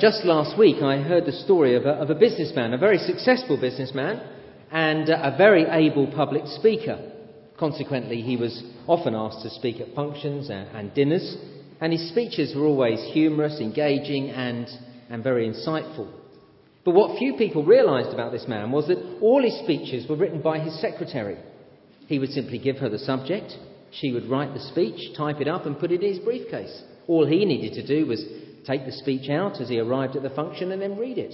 Just last week, I heard the story of a businessman, a very successful businessman, and a very able public speaker. Consequently, he was often asked to speak at functions and dinners, and his speeches were always humorous, engaging, and very insightful. But what few people realised about this man was that all his speeches were written by his secretary. He would simply give her the subject, she would write the speech, type it up and put it in his briefcase. All he needed to do was take the speech out as he arrived at the function and then read it.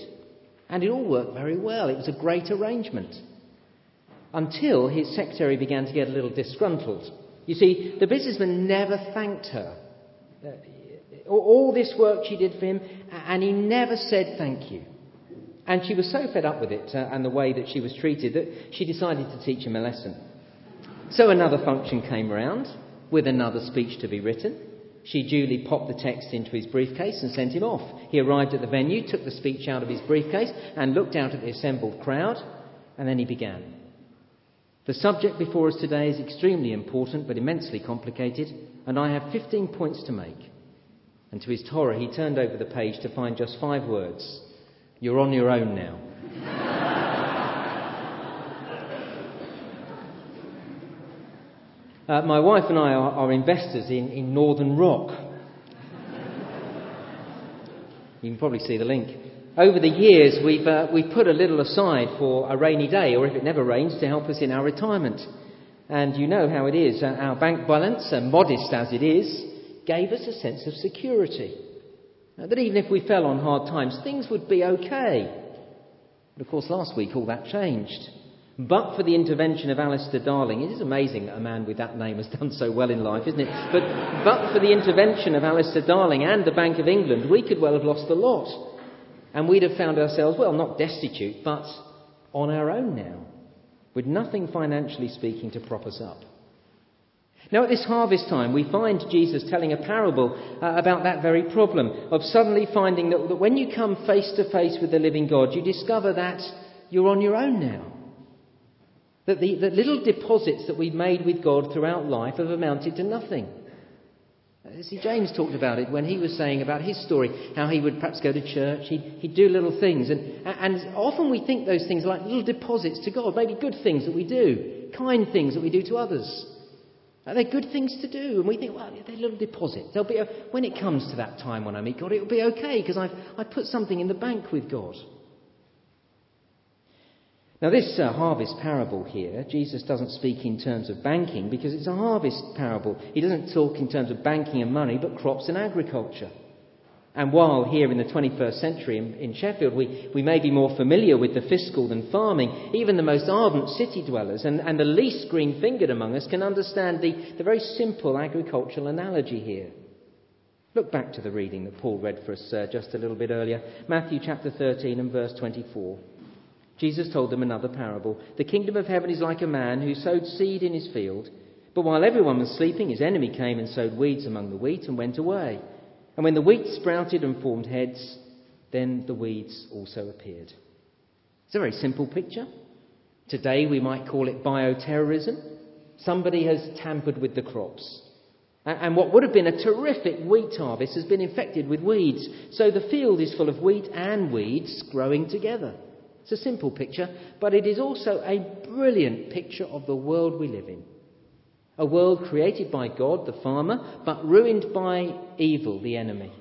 And it all worked very well. It was a great arrangement. Until his secretary began to get a little disgruntled. You see, the businessman never thanked her. All this work she did for him, and he never said thank you. And she was so fed up with it and the way that she was treated that she decided to teach him a lesson. So another function came round with another speech to be written. She duly popped the text into his briefcase and sent him off. He arrived at the venue, took the speech out of his briefcase and looked out at the assembled crowd, and then he began. The subject before us today is extremely important but immensely complicated, and I have 15 points to make. And to his horror, he turned over the page to find just 5 words. You're on your own now. My wife and I are investors in Northern Rock. You can probably see the link. Over the years, we've put a little aside for a rainy day, or if it never rains, to help us in our retirement. And you know how it is. Our bank balance, modest as it is, gave us a sense of security. That even if we fell on hard times, things would be okay. But of course, last week all that changed. But for the intervention of Alistair Darling, it is amazing that a man with that name has done so well in life, isn't it? But for the intervention of Alistair Darling and the Bank of England, we could well have lost a lot. And we'd have found ourselves, well, not destitute, but on our own now, with nothing financially speaking to prop us up. Now, at this harvest time, we find Jesus telling a parable about that very problem of suddenly finding that when you come face to face with the living God, you discover that you're on your own now. That the little deposits that we've made with God throughout life have amounted to nothing. See, James talked about it when he was saying about his story, how he would perhaps go to church, he'd do little things. And often we think those things are like little deposits to God, maybe good things that we do, kind things that we do to others. They're good things to do, and we think, well, they're little deposits. They'll be when it comes to that time when I meet God, it'll be okay because I've put something in the bank with God. Now, this harvest parable here, Jesus doesn't speak in terms of banking because it's a harvest parable. He doesn't talk in terms of banking and money, but crops and agriculture. And while here in the 21st century in Sheffield we may be more familiar with the fiscal than farming, even the most ardent city dwellers and the least green-fingered among us can understand the very simple agricultural analogy here. Look back to the reading that Paul read for us just a little bit earlier. Matthew chapter 13 and verse 24. Jesus told them another parable. The kingdom of heaven is like a man who sowed seed in his field, but while everyone was sleeping, his enemy came and sowed weeds among the wheat and went away. And when the wheat sprouted and formed heads, then the weeds also appeared. It's a very simple picture. Today we might call it bioterrorism. Somebody has tampered with the crops. And what would have been a terrific wheat harvest has been infected with weeds. So the field is full of wheat and weeds growing together. It's a simple picture, but it is also a brilliant picture of the world we live in. A world created by God, the farmer, but ruined by evil, the enemy.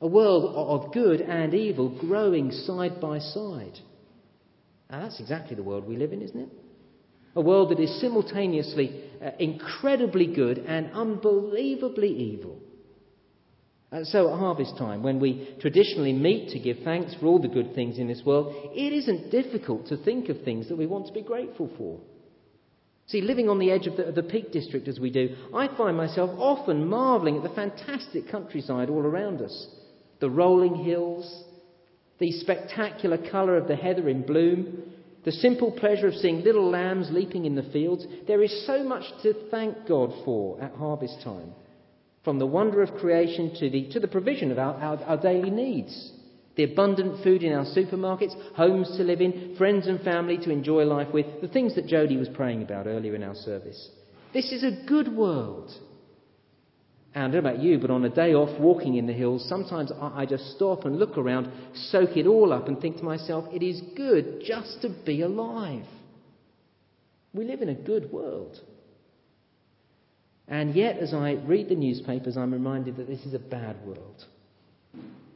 A world of good and evil growing side by side. And that's exactly the world we live in, isn't it? A world that is simultaneously incredibly good and unbelievably evil. And so at harvest time, when we traditionally meet to give thanks for all the good things in this world, it isn't difficult to think of things that we want to be grateful for. See, living on the edge of the Peak District as we do, I find myself often marvelling at the fantastic countryside all around us. The rolling hills, the spectacular colour of the heather in bloom, the simple pleasure of seeing little lambs leaping in the fields. There is so much to thank God for at harvest time, from the wonder of creation to the provision of our daily needs. The abundant food in our supermarkets, homes to live in, friends and family to enjoy life with, the things that Jodie was praying about earlier in our service. This is a good world. And I don't know about you, but on a day off walking in the hills, sometimes I just stop and look around, soak it all up and think to myself, it is good just to be alive. We live in a good world. And yet, as I read the newspapers, I'm reminded that this is a bad world.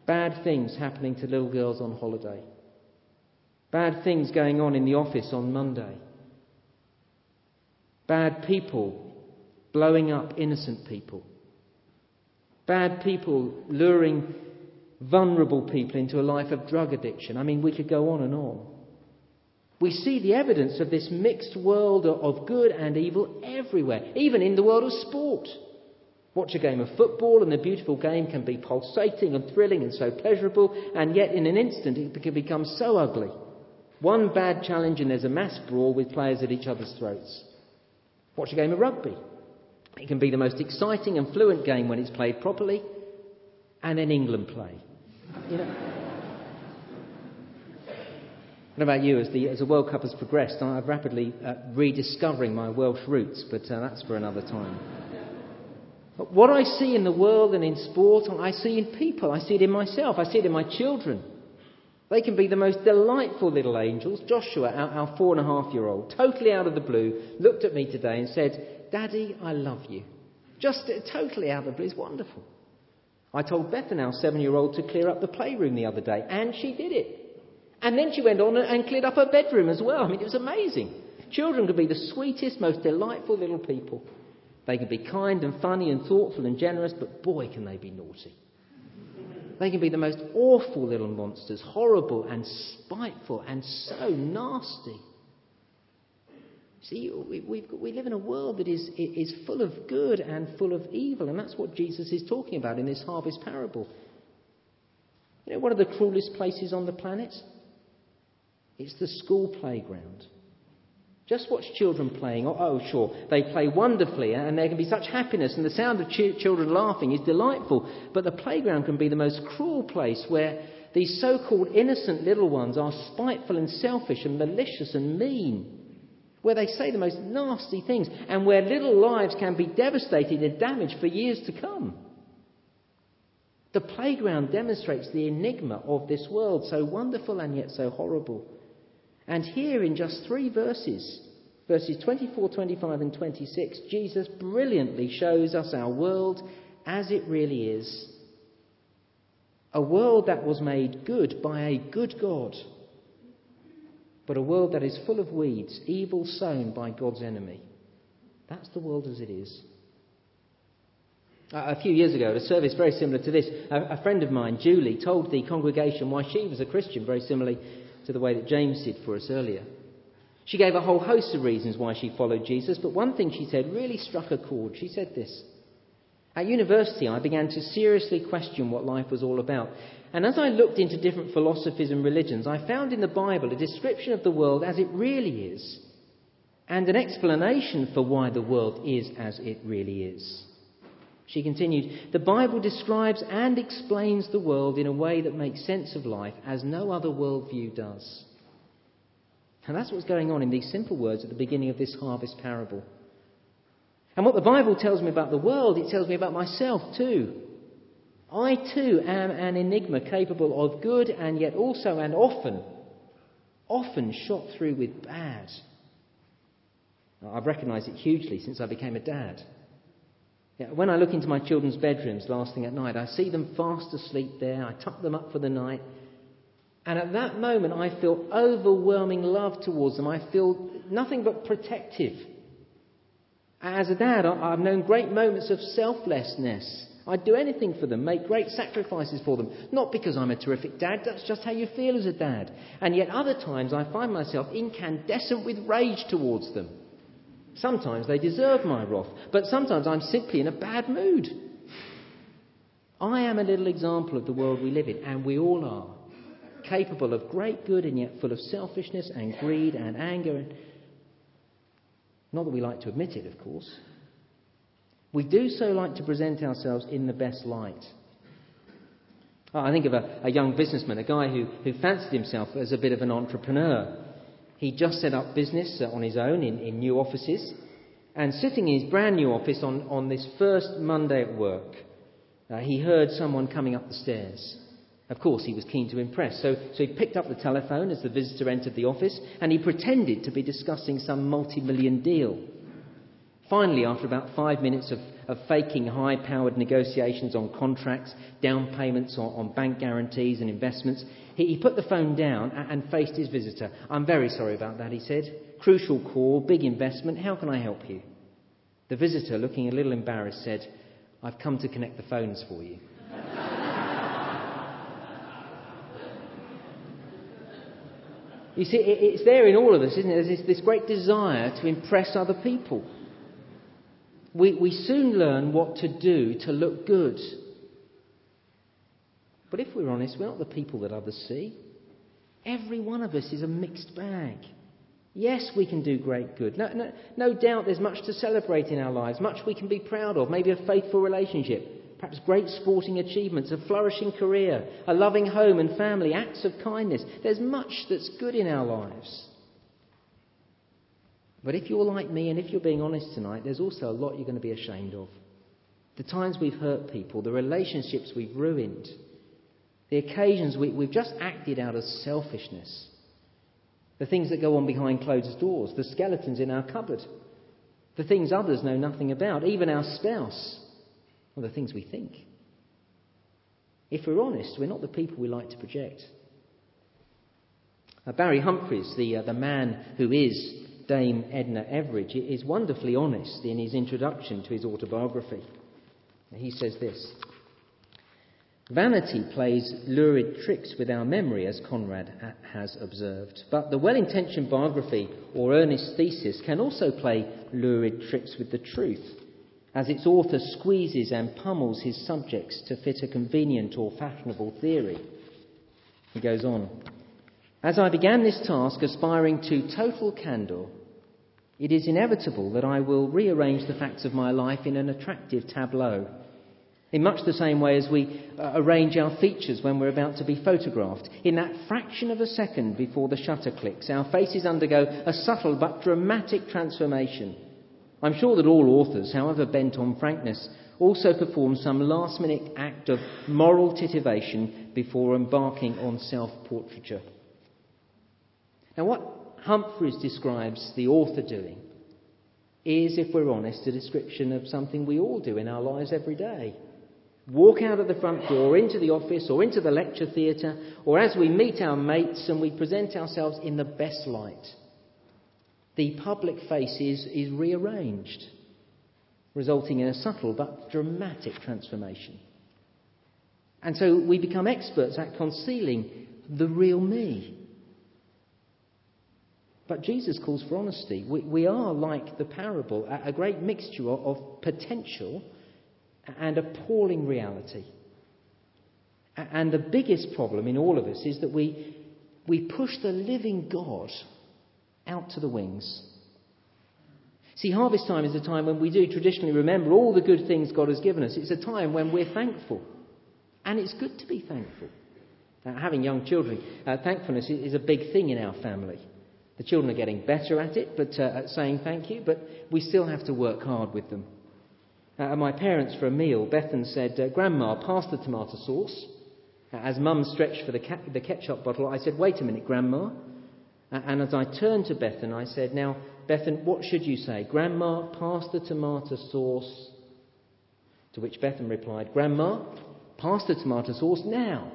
Bad things happening to little girls on holiday. Bad things going on in the office on Monday. Bad people blowing up innocent people. Bad people luring vulnerable people into a life of drug addiction. I mean, we could go on and on. We see the evidence of this mixed world of good and evil everywhere, even in the world of sport. Watch a game of football and the beautiful game can be pulsating and thrilling and so pleasurable, and yet in an instant it can become so ugly. One bad challenge and there's a mass brawl with players at each other's throats. Watch a game of rugby. It can be the most exciting and fluent game when it's played properly, and then England play. You know. What about you? As the World Cup has progressed, I'm rapidly rediscovering my Welsh roots, but that's for another time. But what I see in the world and in sport, I see in people. I see it in myself. I see it in my children. They can be the most delightful little angels. Joshua, our 4.5-year-old, totally out of the blue, looked at me today and said, "Daddy, I love you." Just totally out of the blue. It's wonderful. I told Bethan, our 7-year-old, to clear up the playroom the other day, and she did it. And then she went on and cleared up her bedroom as well. I mean, it was amazing. Children can be the sweetest, most delightful little people. They can be kind and funny and thoughtful and generous, but boy, can they be naughty. They can be the most awful little monsters, horrible and spiteful and so nasty. See, we live in a world that is full of good and full of evil, and that's what Jesus is talking about in this harvest parable. You know, one of the cruelest places on the planet? It's the school playground. Just watch children playing. Oh, sure, they play wonderfully and there can be such happiness and the sound of children laughing is delightful. But the playground can be the most cruel place where these so-called innocent little ones are spiteful and selfish and malicious and mean. Where they say the most nasty things and where little lives can be devastated and damaged for years to come. The playground demonstrates the enigma of this world, so wonderful and yet so horrible. And here in just 3 verses, verses 24, 25 and 26, Jesus brilliantly shows us our world as it really is. A world that was made good by a good God, but a world that is full of weeds, evil sown by God's enemy. That's the world as it is. A few years ago, at a service very similar to this, a friend of mine, Julie, told the congregation why she was a Christian, very similarly to the way that James did for us earlier. She gave a whole host of reasons why she followed Jesus, but one thing she said really struck a chord. She said this: "At university, I began to seriously question what life was all about. And as I looked into different philosophies and religions, I found in the Bible a description of the world as it really is, and an explanation for why the world is as it really is." She continued, "The Bible describes and explains the world in a way that makes sense of life as no other worldview does." And that's what's going on in these simple words at the beginning of this harvest parable. And what the Bible tells me about the world, it tells me about myself too. I too am an enigma capable of good and yet also and often shot through with bad. Now, I've recognised it hugely since I became a dad. When I look into my children's bedrooms last thing at night, I see them fast asleep there. I tuck them up for the night. And at that moment, I feel overwhelming love towards them. I feel nothing but protective. As a dad, I've known great moments of selflessness. I'd do anything for them, make great sacrifices for them. Not because I'm a terrific dad, that's just how you feel as a dad. And yet other times I find myself incandescent with rage towards them. Sometimes they deserve my wrath, but sometimes I'm simply in a bad mood. I am a little example of the world we live in, and we all are, capable of great good and yet full of selfishness and greed and anger. Not that we like to admit it, of course. We do so like to present ourselves in the best light. I think of a young businessman, a guy who fancied himself as a bit of an entrepreneur. He just set up business on his own in new offices, and sitting in his brand new office on this first Monday at work, he heard someone coming up the stairs. Of course, he was keen to impress, so he picked up the telephone as the visitor entered the office, and he pretended to be discussing some multi-million deal. Finally, after about 5 minutes of faking high-powered negotiations on contracts, down payments on bank guarantees and investments, he put the phone down and faced his visitor. "I'm very sorry about that," he said. "Crucial call, big investment. How can I help you?" The visitor, looking a little embarrassed, said, "I've come to connect the phones for you." You see, it's there in all of us, isn't it? There's this great desire to impress other people. We soon learn what to do to look good. But if we're honest, we're not the people that others see. Every one of us is a mixed bag. Yes, we can do great good. No doubt there's much to celebrate in our lives, much we can be proud of, maybe a faithful relationship, perhaps great sporting achievements, a flourishing career, a loving home and family, acts of kindness. There's much that's good in our lives. But if you're like me, and if you're being honest tonight, there's also a lot you're going to be ashamed of. The times we've hurt people, the relationships we've ruined, the occasions we've just acted out of selfishness, the things that go on behind closed doors, the skeletons in our cupboard, the things others know nothing about, even our spouse, or the things we think. If we're honest, we're not the people we like to project. Barry Humphries, the man who is Dame Edna Everidge, is wonderfully honest in his introduction to his autobiography. He says this: "Vanity plays lurid tricks with our memory, as Conrad has observed. But the well-intentioned biography or earnest thesis can also play lurid tricks with the truth, as its author squeezes and pummels his subjects to fit a convenient or fashionable theory." He goes on, "As I began this task aspiring to total candour, it is inevitable that I will rearrange the facts of my life in an attractive tableau, in much the same way as we arrange our features when we're about to be photographed. In that fraction of a second before the shutter clicks, our faces undergo a subtle but dramatic transformation. I'm sure that all authors, however bent on frankness, also perform some last-minute act of moral titivation before embarking on self-portraiture." Now, what Humphries describes the author doing is, if we're honest, a description of something we all do in our lives every day. Walk out of the front door, into the office or into the lecture theatre, or as we meet our mates and we present ourselves in the best light, the public face is rearranged, resulting in a subtle but dramatic transformation. And so we become experts at concealing the real me. But Jesus calls for honesty. We are like the parable, a great mixture of potential and appalling reality. And the biggest problem in all of us is that we push the living God out to the wings. See, harvest time is a time when we do traditionally remember all the good things God has given us. It's a time when we're thankful. And it's good to be thankful. Having young children, thankfulness is a big thing in our family. The children are getting better at it, but at saying thank you, but we still have to work hard with them. My parents, for a meal, Bethan said, "Grandma, pass the tomato sauce." As Mum stretched for the ketchup bottle, I said, "Wait a minute, Grandma." And as I turned to Bethan, I said, "Now, Bethan, what should you say? Grandma, pass the tomato sauce." To which Bethan replied, "Grandma, pass the tomato sauce now."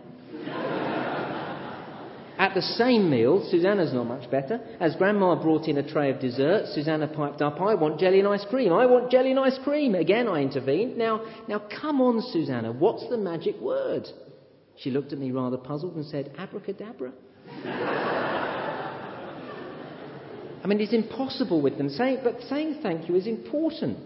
At the same meal, Susanna's not much better. As Grandma brought in a tray of desserts, Susanna piped up, "I want jelly and ice cream. I want jelly and ice cream." Again, I intervened. Now, come on, Susanna, what's the magic word?" She looked at me rather puzzled and said, "Abracadabra." I mean, it's impossible with them. Saying thank you is important.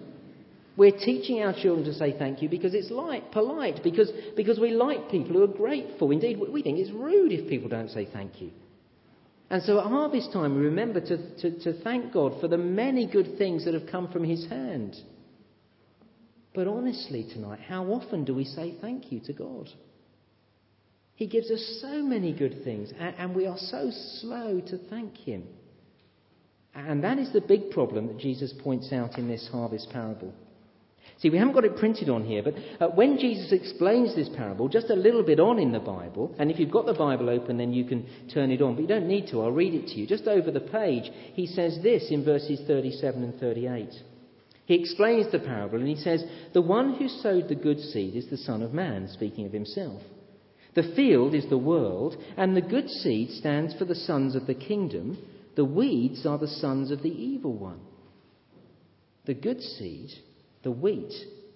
We're teaching our children to say thank you because it's polite, because we like people who are grateful. Indeed, we think it's rude if people don't say thank you. And so at harvest time, we remember to thank God for the many good things that have come from his hand. But honestly tonight, how often do we say thank you to God? He gives us so many good things, and we are so slow to thank him. And that is the big problem that Jesus points out in this harvest parable. See, we haven't got it printed on here, but when Jesus explains this parable, just a little bit on in the Bible, and if you've got the Bible open, then you can turn it on, but you don't need to. I'll read it to you. Just over the page, he says this in verses 37 and 38. He explains the parable, and he says, "The one who sowed the good seed is the Son of Man," speaking of himself. "The field is the world, and the good seed stands for the sons of the kingdom. The weeds are the sons of the evil one." The good seed, the wheat,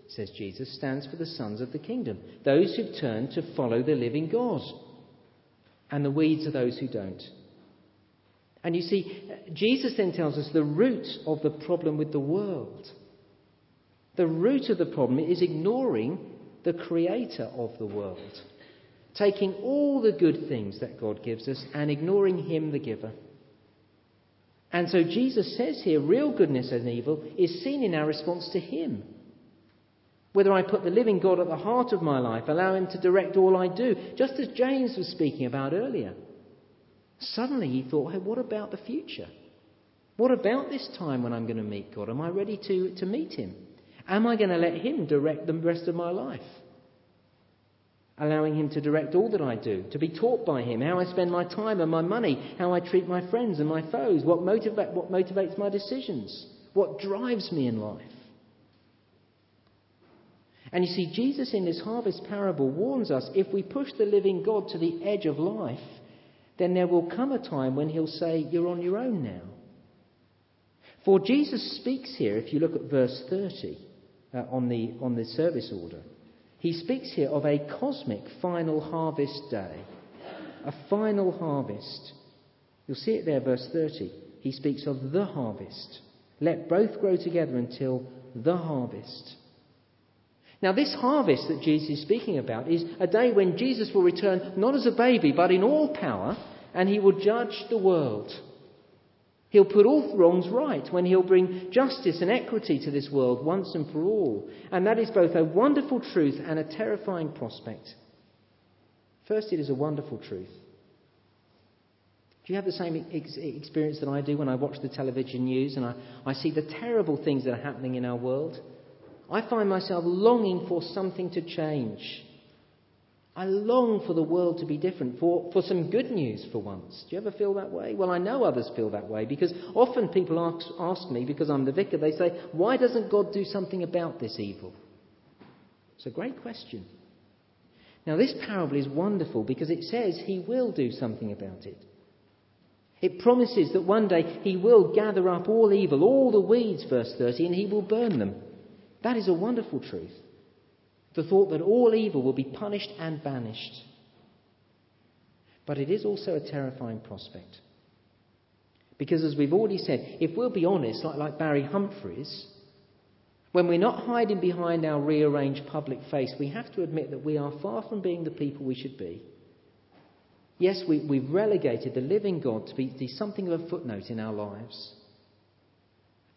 says Jesus, stands for the sons of the kingdom, those who've turned to follow the living God. And the weeds are those who don't. And you see, Jesus then tells us the root of the problem with the world. The root of the problem is ignoring the creator of the world, taking all the good things that God gives us and ignoring him, the giver. And so Jesus says here, real goodness and evil is seen in our response to him. Whether I put the living God at the heart of my life, allow him to direct all I do, just as James was speaking about earlier. Suddenly he thought, hey, what about the future? What about this time when I'm going to meet God? Am I ready to meet him? Am I going to let him direct the rest of my life? Allowing him to direct all that I do, to be taught by him, how I spend my time and my money, how I treat my friends and my foes, what motivates my decisions, what drives me in life. And you see, Jesus in this harvest parable warns us, if we push the living God to the edge of life, then there will come a time when he'll say, you're on your own now. For Jesus speaks here, if you look at verse 30 on the service order, he speaks here of a cosmic final harvest day, a final harvest. You'll see it there, verse 30. He speaks of the harvest. Let both grow together until the harvest. Now, this harvest that Jesus is speaking about is a day when Jesus will return, not as a baby, but in all power, and he will judge the world. He'll put all wrongs right when he'll bring justice and equity to this world once and for all. And that is both a wonderful truth and a terrifying prospect. First, it is a wonderful truth. Do you have the same experience that I do when I watch the television news and I see the terrible things that are happening in our world? I find myself longing for something to change. I long for the world to be different, for some good news for once. Do you ever feel that way? Well, I know others feel that way, because often people ask me, because I'm the vicar, they say, why doesn't God do something about this evil? It's a great question. Now, this parable is wonderful because it says he will do something about it. It promises that one day he will gather up all evil, all the weeds, verse 30, and he will burn them. That is a wonderful truth. The thought that all evil will be punished and banished. But it is also a terrifying prospect. Because as we've already said, if we'll be honest, like Barry Humphries, when we're not hiding behind our rearranged public face, we have to admit that we are far from being the people we should be. Yes, we've relegated the living God to be something of a footnote in our lives.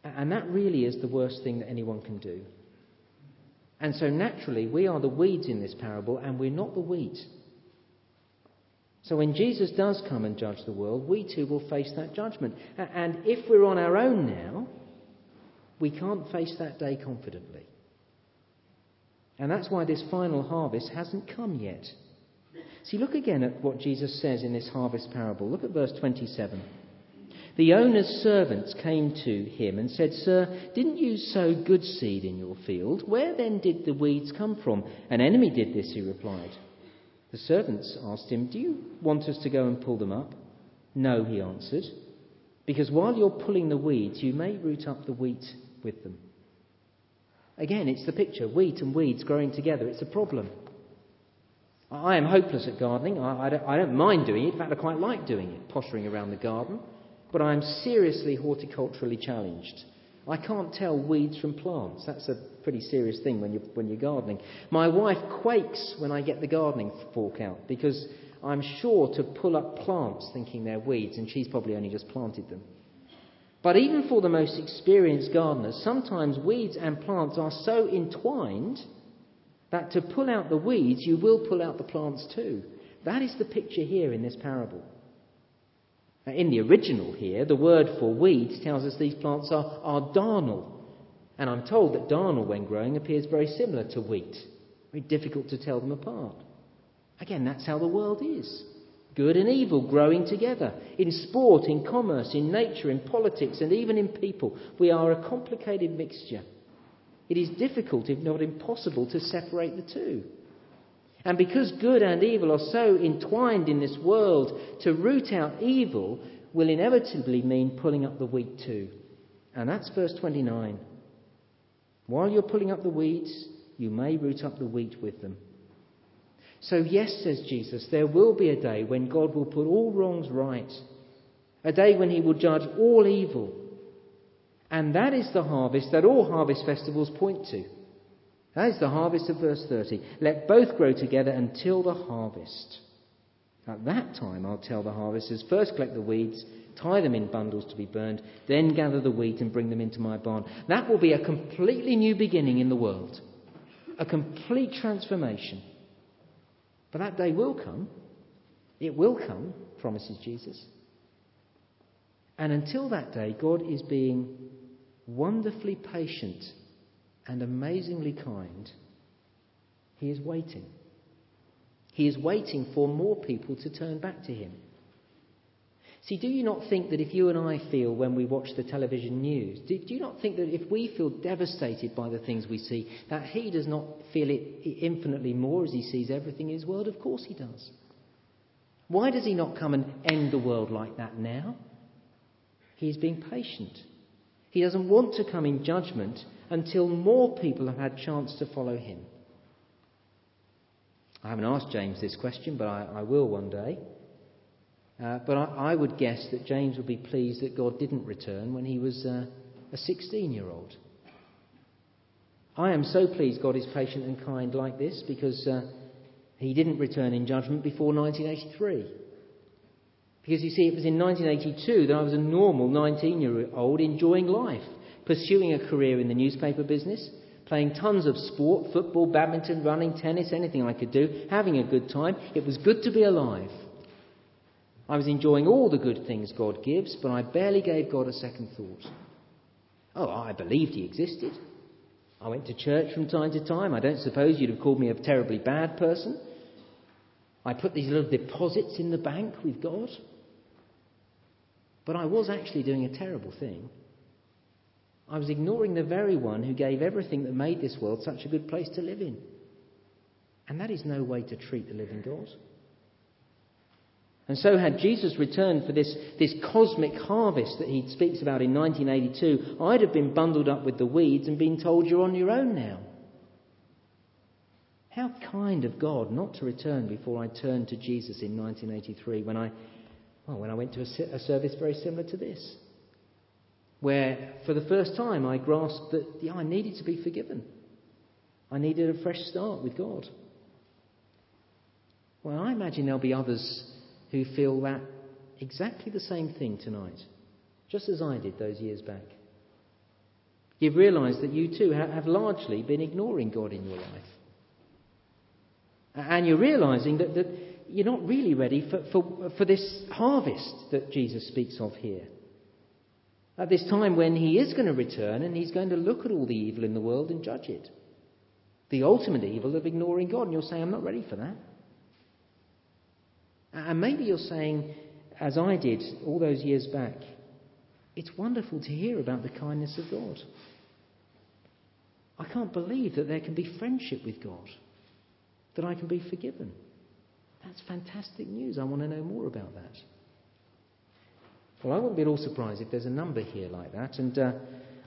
And that really is the worst thing that anyone can do. And so naturally, we are the weeds in this parable, and we're not the wheat. So when Jesus does come and judge the world, we too will face that judgment. And if we're on our own now, we can't face that day confidently. And that's why this final harvest hasn't come yet. See, look again at what Jesus says in this harvest parable. Look at verse 27. The owner's servants came to him and said, Sir, didn't you sow good seed in your field? Where then did the weeds come from? An enemy did this, he replied. The servants asked him, Do you want us to go and pull them up? No, he answered, because while you're pulling the weeds, you may root up the wheat with them. Again, it's the picture, wheat and weeds growing together. It's a problem. I am hopeless at gardening. I don't mind doing it. In fact, I quite like doing it, pottering around the garden. But I'm seriously horticulturally challenged. I can't tell weeds from plants. That's a pretty serious thing when you're gardening. My wife quakes when I get the gardening fork out because I'm sure to pull up plants thinking they're weeds, and she's probably only just planted them. But even for the most experienced gardeners, sometimes weeds and plants are so entwined that to pull out the weeds, you will pull out the plants too. That is the picture here in this parable. Now, in the original here, the word for weeds tells us these plants are darnel. And I'm told that darnel, when growing, appears very similar to wheat. Very difficult to tell them apart. Again, that's how the world is. Good and evil growing together. In sport, in commerce, in nature, in politics, and even in people. We are a complicated mixture. It is difficult, if not impossible, to separate the two. And because good and evil are so entwined in this world, to root out evil will inevitably mean pulling up the wheat too. And that's verse 29. While you're pulling up the weeds, you may root up the wheat with them. So yes, says Jesus, there will be a day when God will put all wrongs right. A day when he will judge all evil. And that is the harvest that all harvest festivals point to. That is the harvest of verse 30. Let both grow together until the harvest. At that time I'll tell the harvesters, first collect the weeds, tie them in bundles to be burned, then gather the wheat and bring them into my barn. That will be a completely new beginning in the world. A complete transformation. But that day will come. It will come, promises Jesus. And until that day, God is being wonderfully patient and amazingly kind. He is waiting. He is waiting for more people to turn back to him. See, do you not think that if you and I feel when we watch the television news, do you not think that if we feel devastated by the things we see, that he does not feel it infinitely more as he sees everything in his world? Of course he does. Why does he not come and end the world like that now? He is being patient. He doesn't want to come in judgment until more people have had chance to follow him. I haven't asked James this question, but I will one day. But I would guess that James would be pleased that God didn't return when he was a 16-year-old. I am so pleased God is patient and kind like this because he didn't return in judgment before 1983. Because you see, it was in 1982 that I was a normal 19-year-old enjoying life, pursuing a career in the newspaper business, playing tons of sport, football, badminton, running, tennis, anything I could do, having a good time. It was good to be alive. I was enjoying all the good things God gives, but I barely gave God a second thought. Oh, I believed he existed. I went to church from time to time. I don't suppose you'd have called me a terribly bad person. I put these little deposits in the bank with God. But I was actually doing a terrible thing. I was ignoring the very one who gave everything that made this world such a good place to live in. And that is no way to treat the living God. And so had Jesus returned for this cosmic harvest that he speaks about in 1982, I'd have been bundled up with the weeds and been told you're on your own now. How kind of God not to return before I turned to Jesus in 1983 when I went to a service very similar to this, where for the first time I grasped that I needed to be forgiven. I needed a fresh start with God. Well, I imagine there'll be others who feel that exactly the same thing tonight, just as I did those years back. You've realised that you too have largely been ignoring God in your life. And you're realising that you're not really ready for this harvest that Jesus speaks of here. At this time when he is going to return and he's going to look at all the evil in the world and judge it. The ultimate evil of ignoring God. And you're saying, I'm not ready for that. And maybe you're saying, as I did all those years back, it's wonderful to hear about the kindness of God. I can't believe that there can be friendship with God, that I can be forgiven. That's fantastic news. I want to know more about that. Well, I wouldn't be at all surprised if there's a number here like that. And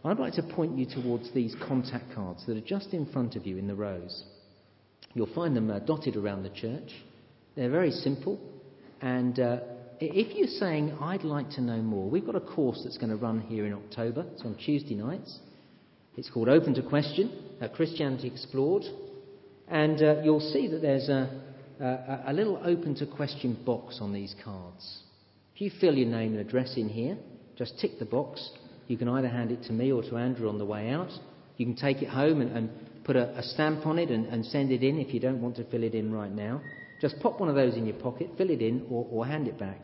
I'd like to point you towards these contact cards that are just in front of you in the rows. You'll find them dotted around the church. They're very simple. And if you're saying, I'd like to know more, we've got a course that's going to run here in October. It's on Tuesday nights. It's called Open to Question, Christianity Explored. And you'll see that there's a little open to question box on these cards. If you fill your name and address in here, just tick the box. You can either hand it to me or to Andrew on the way out. You can take it home and put a stamp on it and send it in if you don't want to fill it in right now. Just pop one of those in your pocket, fill it in or hand it back.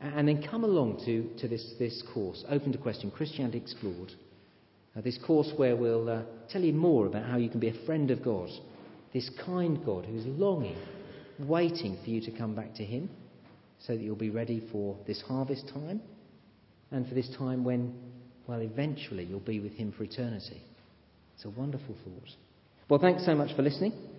And then come along to this course, Open to Question, Christianity Explored. This course where we'll tell you more about how you can be a friend of God, this kind God who's longing, waiting for you to come back to him so that you'll be ready for this harvest time and for this time when, well, eventually you'll be with him for eternity. It's a wonderful thought. Well, thanks so much for listening.